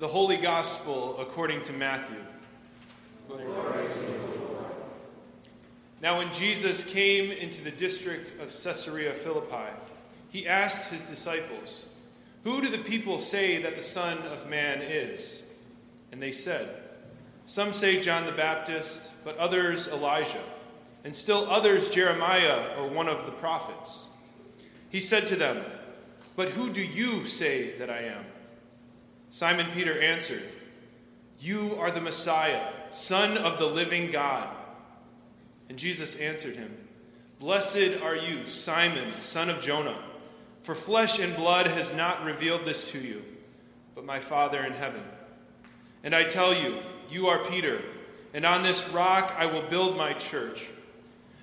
The Holy Gospel according to Matthew. Glory to you, Lord. Now when Jesus came into the district of Caesarea Philippi, he asked his disciples, "Who do the people say that the Son of Man is?" And they said, "Some say John the Baptist, but others Elijah, and still others Jeremiah or one of the prophets." He said to them, "But who do you say that I am?" Simon Peter answered, "You are the Messiah, Son of the living God." And Jesus answered him, "Blessed are you, Simon, son of Jonah, for flesh and blood has not revealed this to you, but my Father in heaven. And I tell you, you are Peter, and on this rock I will build my church,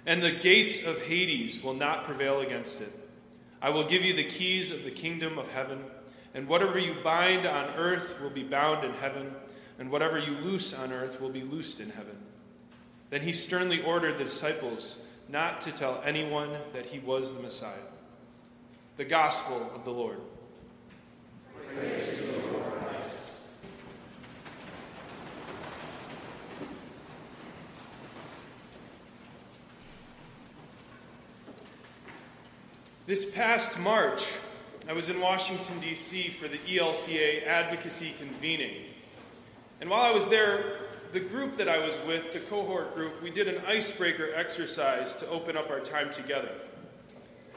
and the gates of Hades will not prevail against it. I will give you the keys of the kingdom of heaven. And whatever you bind on earth will be bound in heaven, and whatever you loose on earth will be loosed in heaven." Then he sternly ordered the disciples not to tell anyone that he was the Messiah. The Gospel of the Lord. Praise to you, Lord Christ. This past March, I was in Washington, D.C. for the ELCA advocacy convening. And while I was there, the group that I was with, the cohort group, we did an icebreaker exercise to open up our time together.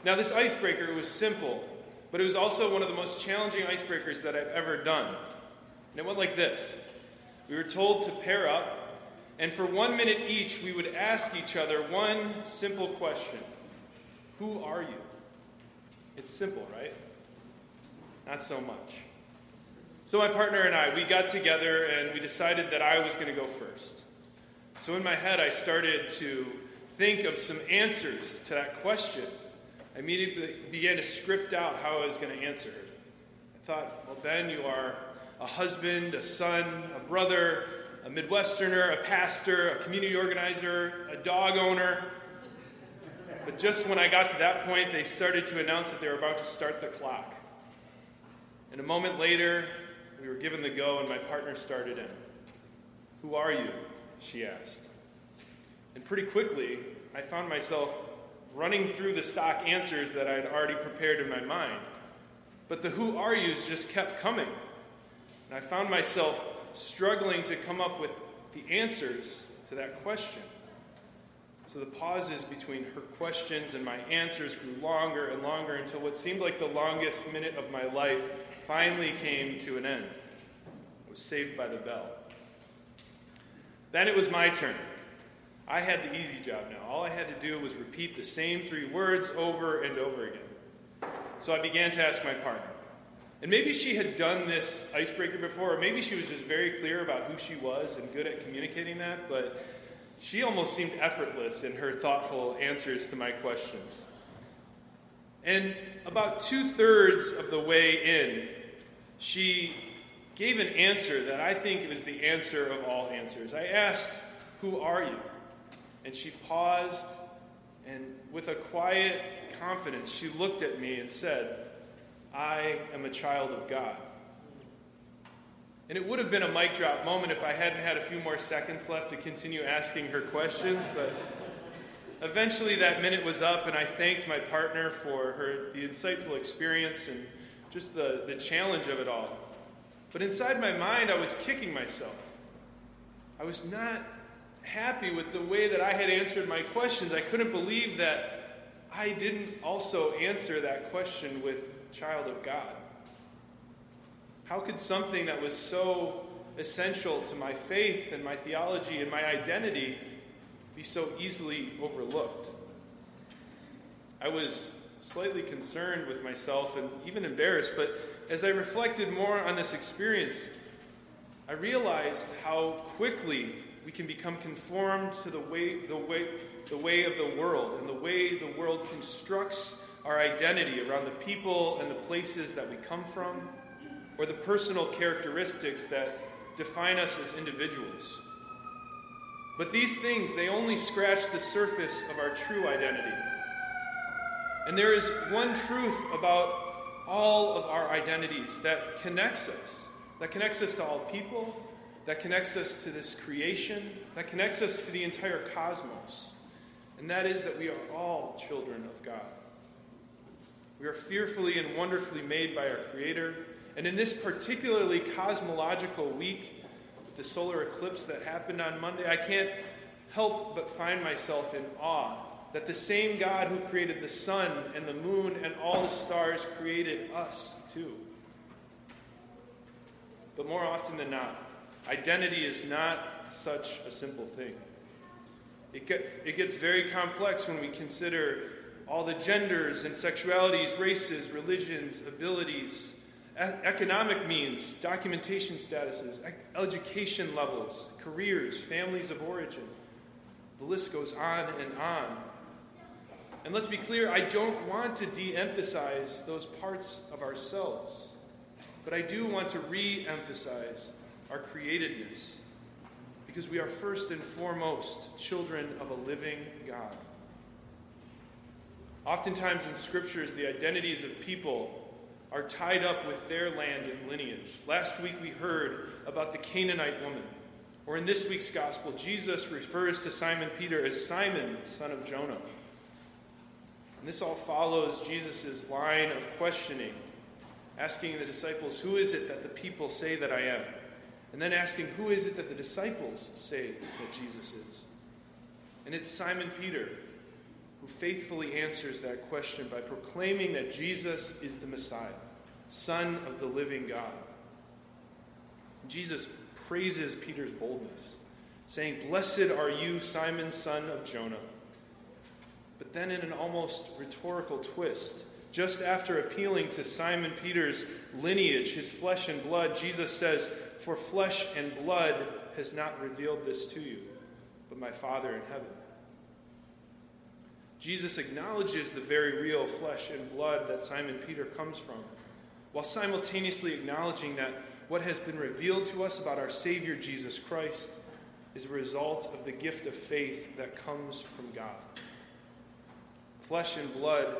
Now, this icebreaker was simple, but it was also one of the most challenging icebreakers that I've ever done. And it went like this. We were told to pair up, and for 1 minute each, we would ask each other one simple question. Who are you? It's simple, right? Not so much. So my partner and I, we got together and we decided that I was going to go first. So in my head, I started to think of some answers to that question. I immediately began to script out how I was going to answer it. I thought, well, Ben, you are a husband, a son, a brother, a Midwesterner, a pastor, a community organizer, a dog owner. But just when I got to that point, they started to announce that they were about to start the clock. And a moment later, we were given the go, and my partner started in. "Who are you?" she asked. And pretty quickly, I found myself running through the stock answers that I had already prepared in my mind. But the "who are yous" just kept coming. And I found myself struggling to come up with the answers to that question. So the pauses between her questions and my answers grew longer and longer until what seemed like the longest minute of my life finally came to an end. I was saved by the bell. Then it was my turn. I had the easy job now. All I had to do was repeat the same three words over and over again. So I began to ask my partner. And maybe she had done this icebreaker before, or maybe she was just very clear about who she was and good at communicating that, but she almost seemed effortless in her thoughtful answers to my questions. And about two-thirds of the way in, she gave an answer that I think was the answer of all answers. I asked, "Who are you?" And she paused, and with a quiet confidence, she looked at me and said, "I am a child of God." And it would have been a mic drop moment if I hadn't had a few more seconds left to continue asking her questions, but eventually that minute was up, and I thanked my partner for the insightful experience and just the challenge of it all. But inside my mind, I was kicking myself. I was not happy with the way that I had answered my questions. I couldn't believe that I didn't also answer that question with "child of God." How could something that was so essential to my faith and my theology and my identity be so easily overlooked? I was slightly concerned with myself and even embarrassed, but as I reflected more on this experience, I realized how quickly we can become conformed to the way of the world and the way the world constructs our identity around the people and the places that we come from, or the personal characteristics that define us as individuals. But these things, they only scratch the surface of our true identity. And there is one truth about all of our identities that connects us, that connects us to all people, that connects us to this creation, that connects us to the entire cosmos. And that is that we are all children of God. We are fearfully and wonderfully made by our Creator. And in this particularly cosmological week, the solar eclipse that happened on Monday, I can't help but find myself in awe that the same God who created the sun and the moon and all the stars created us too. But more often than not, identity is not such a simple thing. It gets very complex when we consider all the genders and sexualities, races, religions, abilities, economic means, documentation statuses, education levels, careers, families of origin. The list goes on and on. And let's be clear, I don't want to de-emphasize those parts of ourselves, but I do want to re-emphasize our createdness, because we are first and foremost children of a living God. Oftentimes in scriptures, the identities of people are tied up with their land and lineage. Last week we heard about the Canaanite woman. Or in this week's gospel, Jesus refers to Simon Peter as Simon, son of Jonah. And this all follows Jesus' line of questioning, asking the disciples, who is it that the people say that I am? And then asking, who is it that the disciples say that Jesus is? And it's Simon Peter who faithfully answers that question by proclaiming that Jesus is the Messiah, Son of the living God. Jesus praises Peter's boldness, saying, "Blessed are you, Simon, son of Jonah." But then in an almost rhetorical twist, just after appealing to Simon Peter's lineage, his flesh and blood, Jesus says, "For flesh and blood has not revealed this to you, but my Father in heaven." Jesus acknowledges the very real flesh and blood that Simon Peter comes from, while simultaneously acknowledging that what has been revealed to us about our Savior Jesus Christ is a result of the gift of faith that comes from God. Flesh and blood,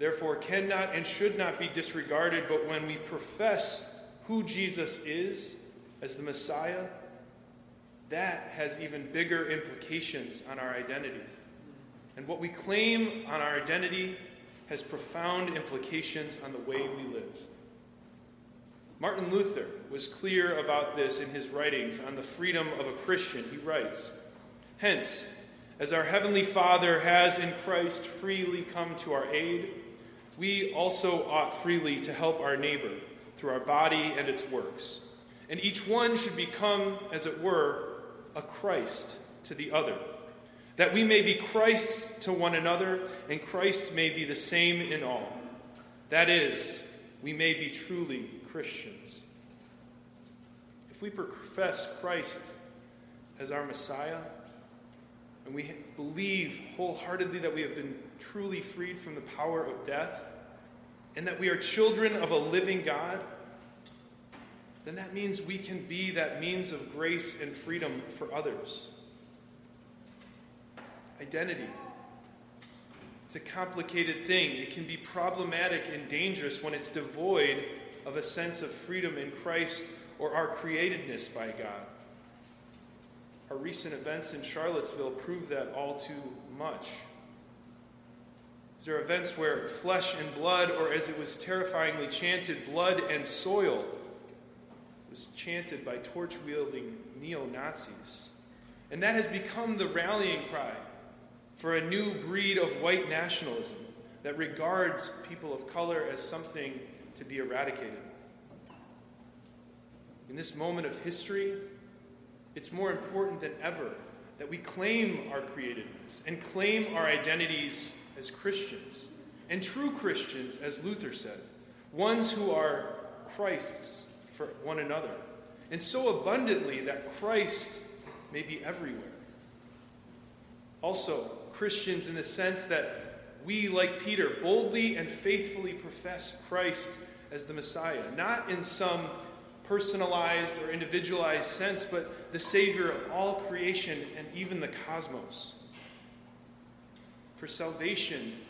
therefore, cannot and should not be disregarded, but when we profess who Jesus is as the Messiah, that has even bigger implications on our identity. And what we claim on our identity has profound implications on the way we live. Martin Luther was clear about this in his writings on the freedom of a Christian. He writes, "Hence, as our Heavenly Father has in Christ freely come to our aid, we also ought freely to help our neighbor through our body and its works. And each one should become, as it were, a Christ to the other, that we may be Christs to one another, and Christ may be the same in all. That is, we may be truly Christians." If we profess Christ as our Messiah, and we believe wholeheartedly that we have been truly freed from the power of death, and that we are children of a living God, then that means we can be that means of grace and freedom for others. Identity. It's a complicated thing. It can be problematic and dangerous when it's devoid of a sense of freedom in Christ or our createdness by God. Our recent events in Charlottesville prove that all too much. These are events where flesh and blood, or as it was terrifyingly chanted, blood and soil, was chanted by torch-wielding neo-Nazis. And that has become the rallying cry for a new breed of white nationalism that regards people of color as something to be eradicated. In this moment of history, it's more important than ever that we claim our createdness and claim our identities as Christians, and true Christians, as Luther said, ones who are Christs for one another, and so abundantly that Christ may be everywhere. Also, Christians in the sense that we, like Peter, boldly and faithfully profess Christ as the Messiah, not in some personalized or individualized sense, but the Savior of all creation and even the cosmos. For salvation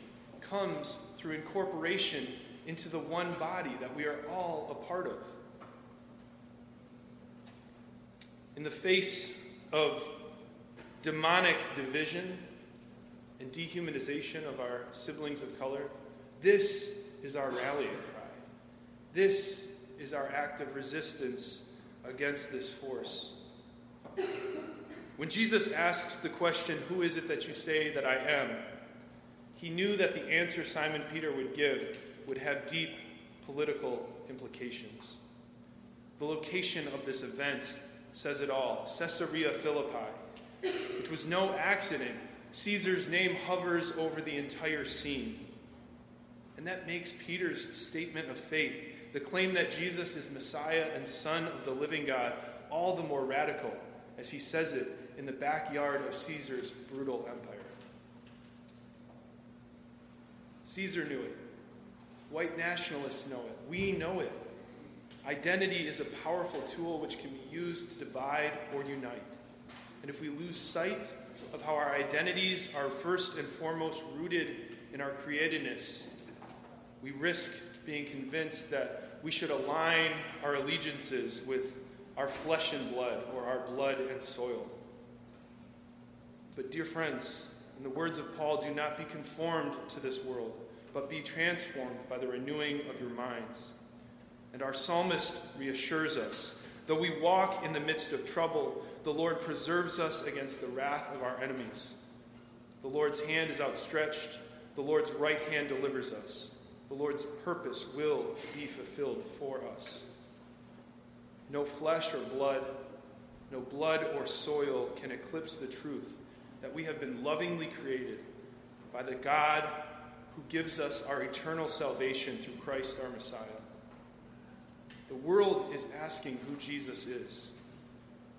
comes through incorporation into the one body that we are all a part of. In the face of demonic division and dehumanization of our siblings of color, this is our rallying cry. This is our act of resistance against this force. When Jesus asks the question, "Who is it that you say that I am?" he knew that the answer Simon Peter would give would have deep political implications. The location of this event says it all. Caesarea Philippi, which was no accident. Caesar's name hovers over the entire scene. And that makes Peter's statement of faith, the claim that Jesus is Messiah and Son of the living God, all the more radical as he says it in the backyard of Caesar's brutal empire. Caesar knew it. White nationalists know it. We know it. Identity is a powerful tool which can be used to divide or unite. And if we lose sight of how our identities are first and foremost rooted in our createdness, we risk being convinced that we should align our allegiances with our flesh and blood or our blood and soil. But dear friends, in the words of Paul, do not be conformed to this world, but be transformed by the renewing of your minds. And our psalmist reassures us, though we walk in the midst of trouble, the Lord preserves us against the wrath of our enemies. The Lord's hand is outstretched. The Lord's right hand delivers us. The Lord's purpose will be fulfilled for us. No flesh or blood, no blood or soil can eclipse the truth that we have been lovingly created by the God who gives us our eternal salvation through Christ our Messiah. The world is asking who Jesus is.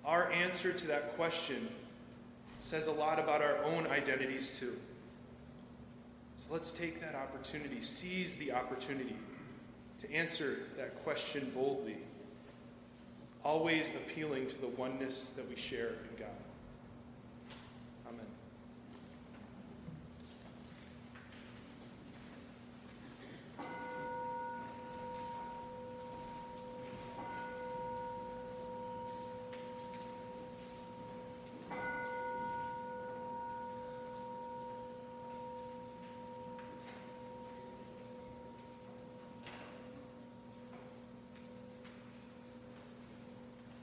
Our answer to that question says a lot about our own identities too. So let's take that opportunity, seize the opportunity to answer that question boldly, always appealing to the oneness that we share in God.